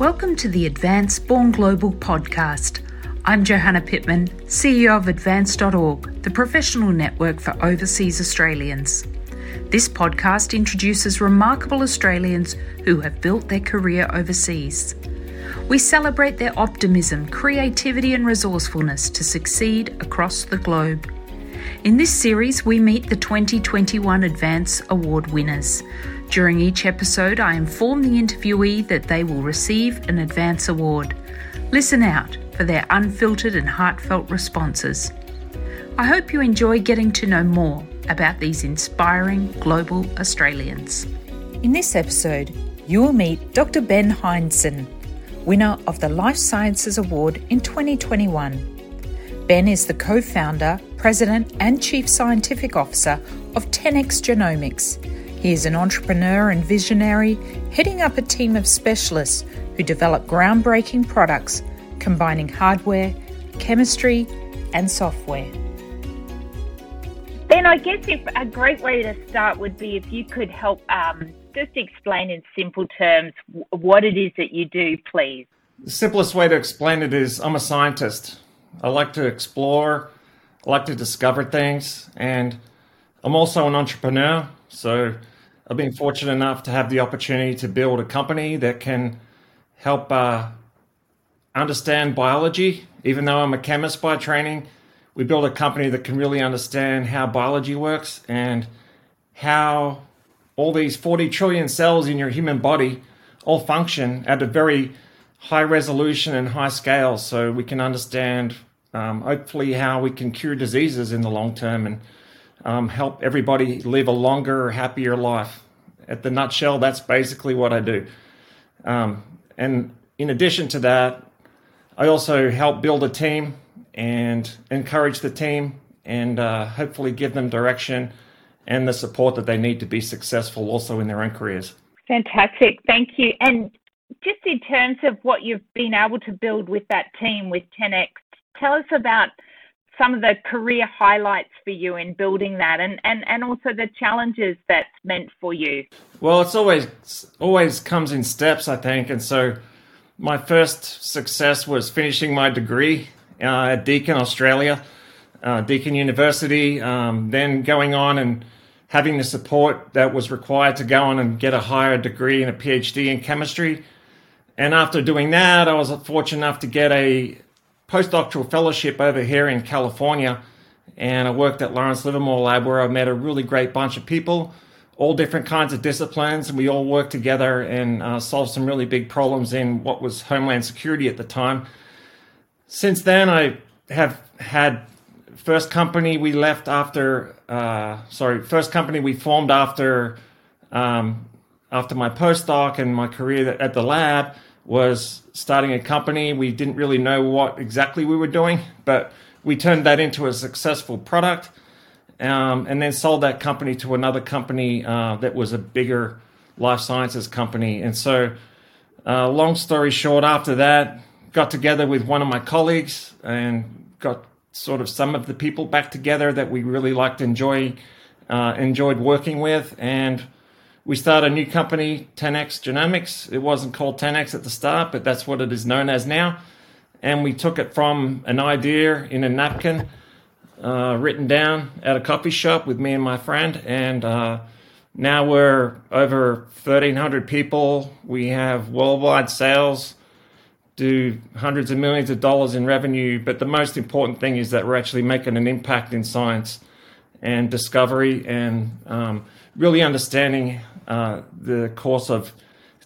Welcome to the Advance Born Global podcast. I'm Johanna Pittman, CEO of Advance.org, the professional network for overseas Australians. This podcast introduces remarkable Australians who have built their career overseas. We celebrate their optimism, creativity and resourcefulness to succeed across the globe. In this series, we meet the 2021 Advance Award winners. During each episode, I inform the interviewee that they will receive an Advance Award. Listen out for their unfiltered and heartfelt responses. I hope you enjoy getting to know more about these inspiring global Australians. In this episode, you will meet Dr. Ben Hindson, winner of the Life Sciences Award in 2021. Ben is the co-founder, president and chief scientific officer of 10x Genomics. He is an entrepreneur and visionary, heading up a team of specialists who develop groundbreaking products combining hardware, chemistry and software. Ben, I guess if a great way to start would be if you could help just explain in simple terms what it is that you do, please. The simplest way to explain it is I'm a scientist. I like to explore, I like to discover things, and I'm also an entrepreneur. So I've been fortunate enough to have the opportunity to build a company that can help understand biology. Even though I'm a chemist by training, we build a company that can really understand how biology works and how all these 40 trillion cells in your human body all function at a very high resolution and high scale, so we can understand hopefully how we can cure diseases in the long term and help everybody live a longer, happier life. At the nutshell, that's basically what I do. And in addition to that, I also help build a team and encourage the team and hopefully give them direction and the support that they need to be successful also in their own careers. Fantastic. Thank you. And just in terms of what you've been able to build with that team with 10X, tell us about some of the career highlights for you in building that and also the challenges that's meant for you. Well, it's always comes in steps, I think. And so my first success was finishing my degree at Deakin, Australia, Deakin University, then going on and having the support that was required to go on and get a higher degree and a PhD in chemistry. And after doing that, I was fortunate enough to get a postdoctoral fellowship over here in California. And I worked at Lawrence Livermore Lab, where I met a really great bunch of people, all different kinds of disciplines. And we all worked together and solved some really big problems in what was Homeland Security at the time. Since then, I have had first company we formed after my postdoc and my career at the lab was starting a company. We didn't really know what exactly we were doing, but we turned that into a successful product and then sold that company to another company that was a bigger life sciences company. And so long story short, after that, got together with one of my colleagues and got sort of some of the people back together that we really liked, enjoyed working with. And we started a new company, 10X Genomics. It wasn't called 10X at the start, but that's what it is known as now. And we took it from an idea in a napkin written down at a coffee shop with me and my friend. And now we're over 1,300 people. We have worldwide sales, do hundreds of millions of dollars in revenue, but the most important thing is that we're actually making an impact in science and discovery and really understanding the course of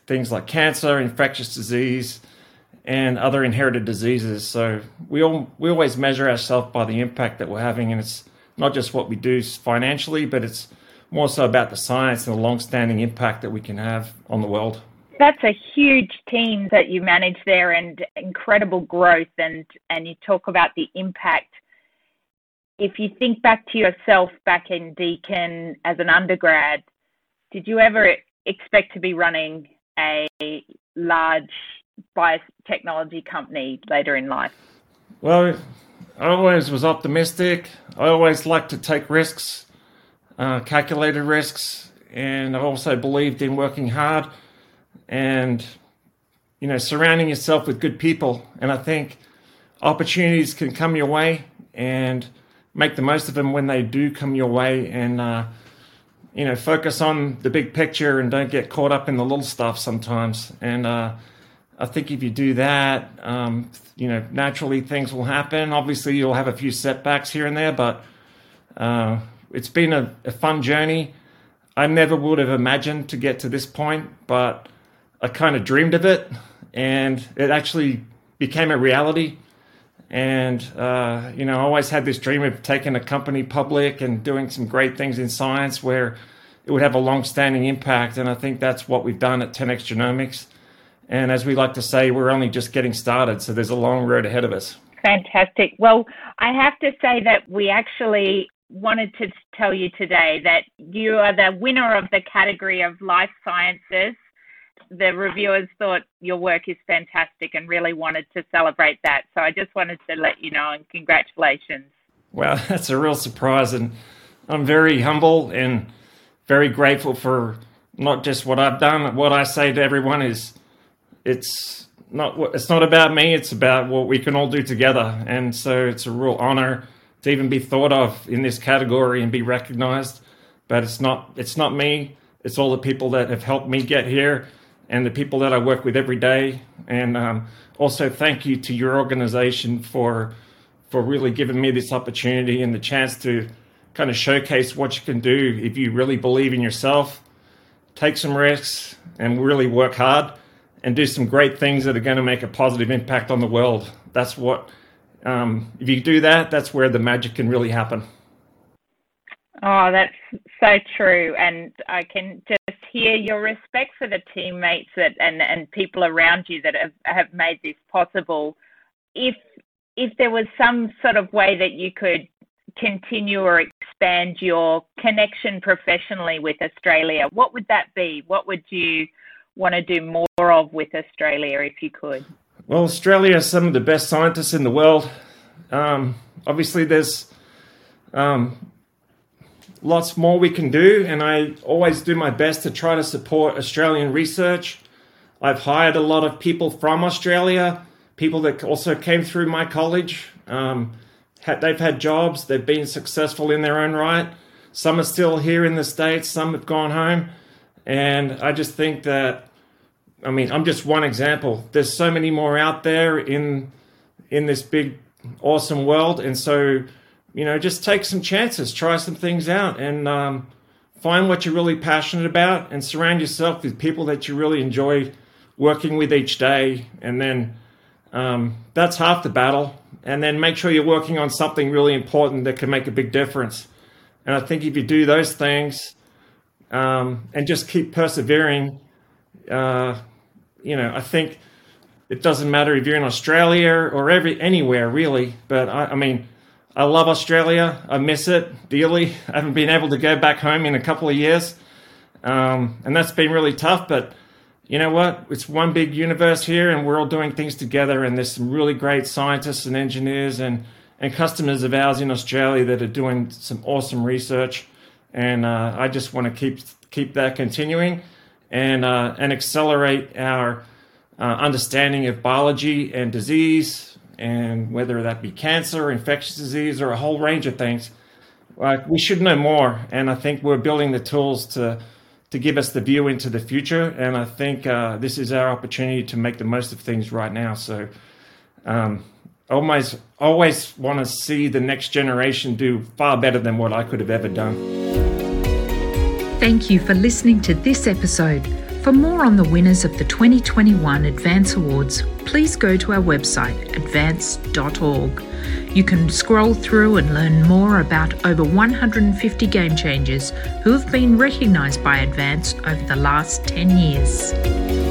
things like cancer, infectious disease, and other inherited diseases. So we always measure ourselves by the impact that we're having, and it's not just what we do financially, but it's more so about the science and the long-standing impact that we can have on the world. That's a huge team that you manage there and incredible growth, and you talk about the impact. If you think back to yourself back in Deakin as an undergrad, did you ever expect to be running a large biotechnology company later in life? Well, I always was optimistic. I always liked to take risks, calculated risks, and I also believed in working hard. And you know, surrounding yourself with good people. And I think opportunities can come your way and make the most of them when they do come your way, and, you know, focus on the big picture and don't get caught up in the little stuff sometimes. And I think if you do that, you know, naturally things will happen. Obviously, you'll have a few setbacks here and there, but it's been a fun journey. I never would have imagined to get to this point, but I kind of dreamed of it, and it actually became a reality. And, you know, I always had this dream of taking a company public and doing some great things in science where it would have a long-standing impact. And I think that's what we've done at 10x Genomics. And as we like to say, we're only just getting started. So there's a long road ahead of us. Fantastic. Well, I have to say that we actually wanted to tell you today that you are the winner of the category of life sciences. The reviewers thought your work is fantastic and really wanted to celebrate that. So I just wanted to let you know, and congratulations. Well, that's a real surprise. And I'm very humble and very grateful for not just what I've done. What I say to everyone is it's not about me. It's about what we can all do together. And so it's a real honor to even be thought of in this category and be recognized. But it's not me. It's all the people that have helped me get here, and the people that I work with every day. And also thank you to your organization for really giving me this opportunity and the chance to kind of showcase what you can do if you really believe in yourself, take some risks, and really work hard, and do some great things that are going to make a positive impact on the world. That's what, if you do that, that's where the magic can really happen. Oh, that's so true. And I can just hear your respect for the teammates and people around you that have made this possible. If there was some sort of way that you could continue or expand your connection professionally with Australia, what would that be? What would you want to do more of with Australia if you could? Well, Australia has some of the best scientists in the world. Obviously, there's... lots more we can do, and I always do my best to try to support Australian research. I've hired a lot of people from Australia, people that also came through my college. They've had jobs, they've been successful in their own right. Some are still here in the States, some have gone home. And I just think that, I mean, I'm just one example. There's so many more out there in this big, awesome world. And so, you know, just take some chances, try some things out, and find what you're really passionate about, and surround yourself with people that you really enjoy working with each day. And then that's half the battle. And then make sure you're working on something really important that can make a big difference. And I think if you do those things and just keep persevering, you know, I think it doesn't matter if you're in Australia or anywhere really, but I mean, I love Australia. I miss it dearly. I haven't been able to go back home in a couple of years. And that's been really tough, but you know what? It's one big universe here, and we're all doing things together. And there's some really great scientists and engineers and customers of ours in Australia that are doing some awesome research. And I just want to keep that continuing and accelerate our understanding of biology and disease, and whether that be cancer, infectious disease, or a whole range of things. We should know more, and I think we're building the tools to give us the view into the future, and I think this is our opportunity to make the most of things right now. So always want to see the next generation do far better than what I could have ever done. Thank you for listening to this episode. For more on the winners of the 2021 Advance Awards, please go to our website, advance.org. You can scroll through and learn more about over 150 game changers who have been recognised by Advance over the last 10 years.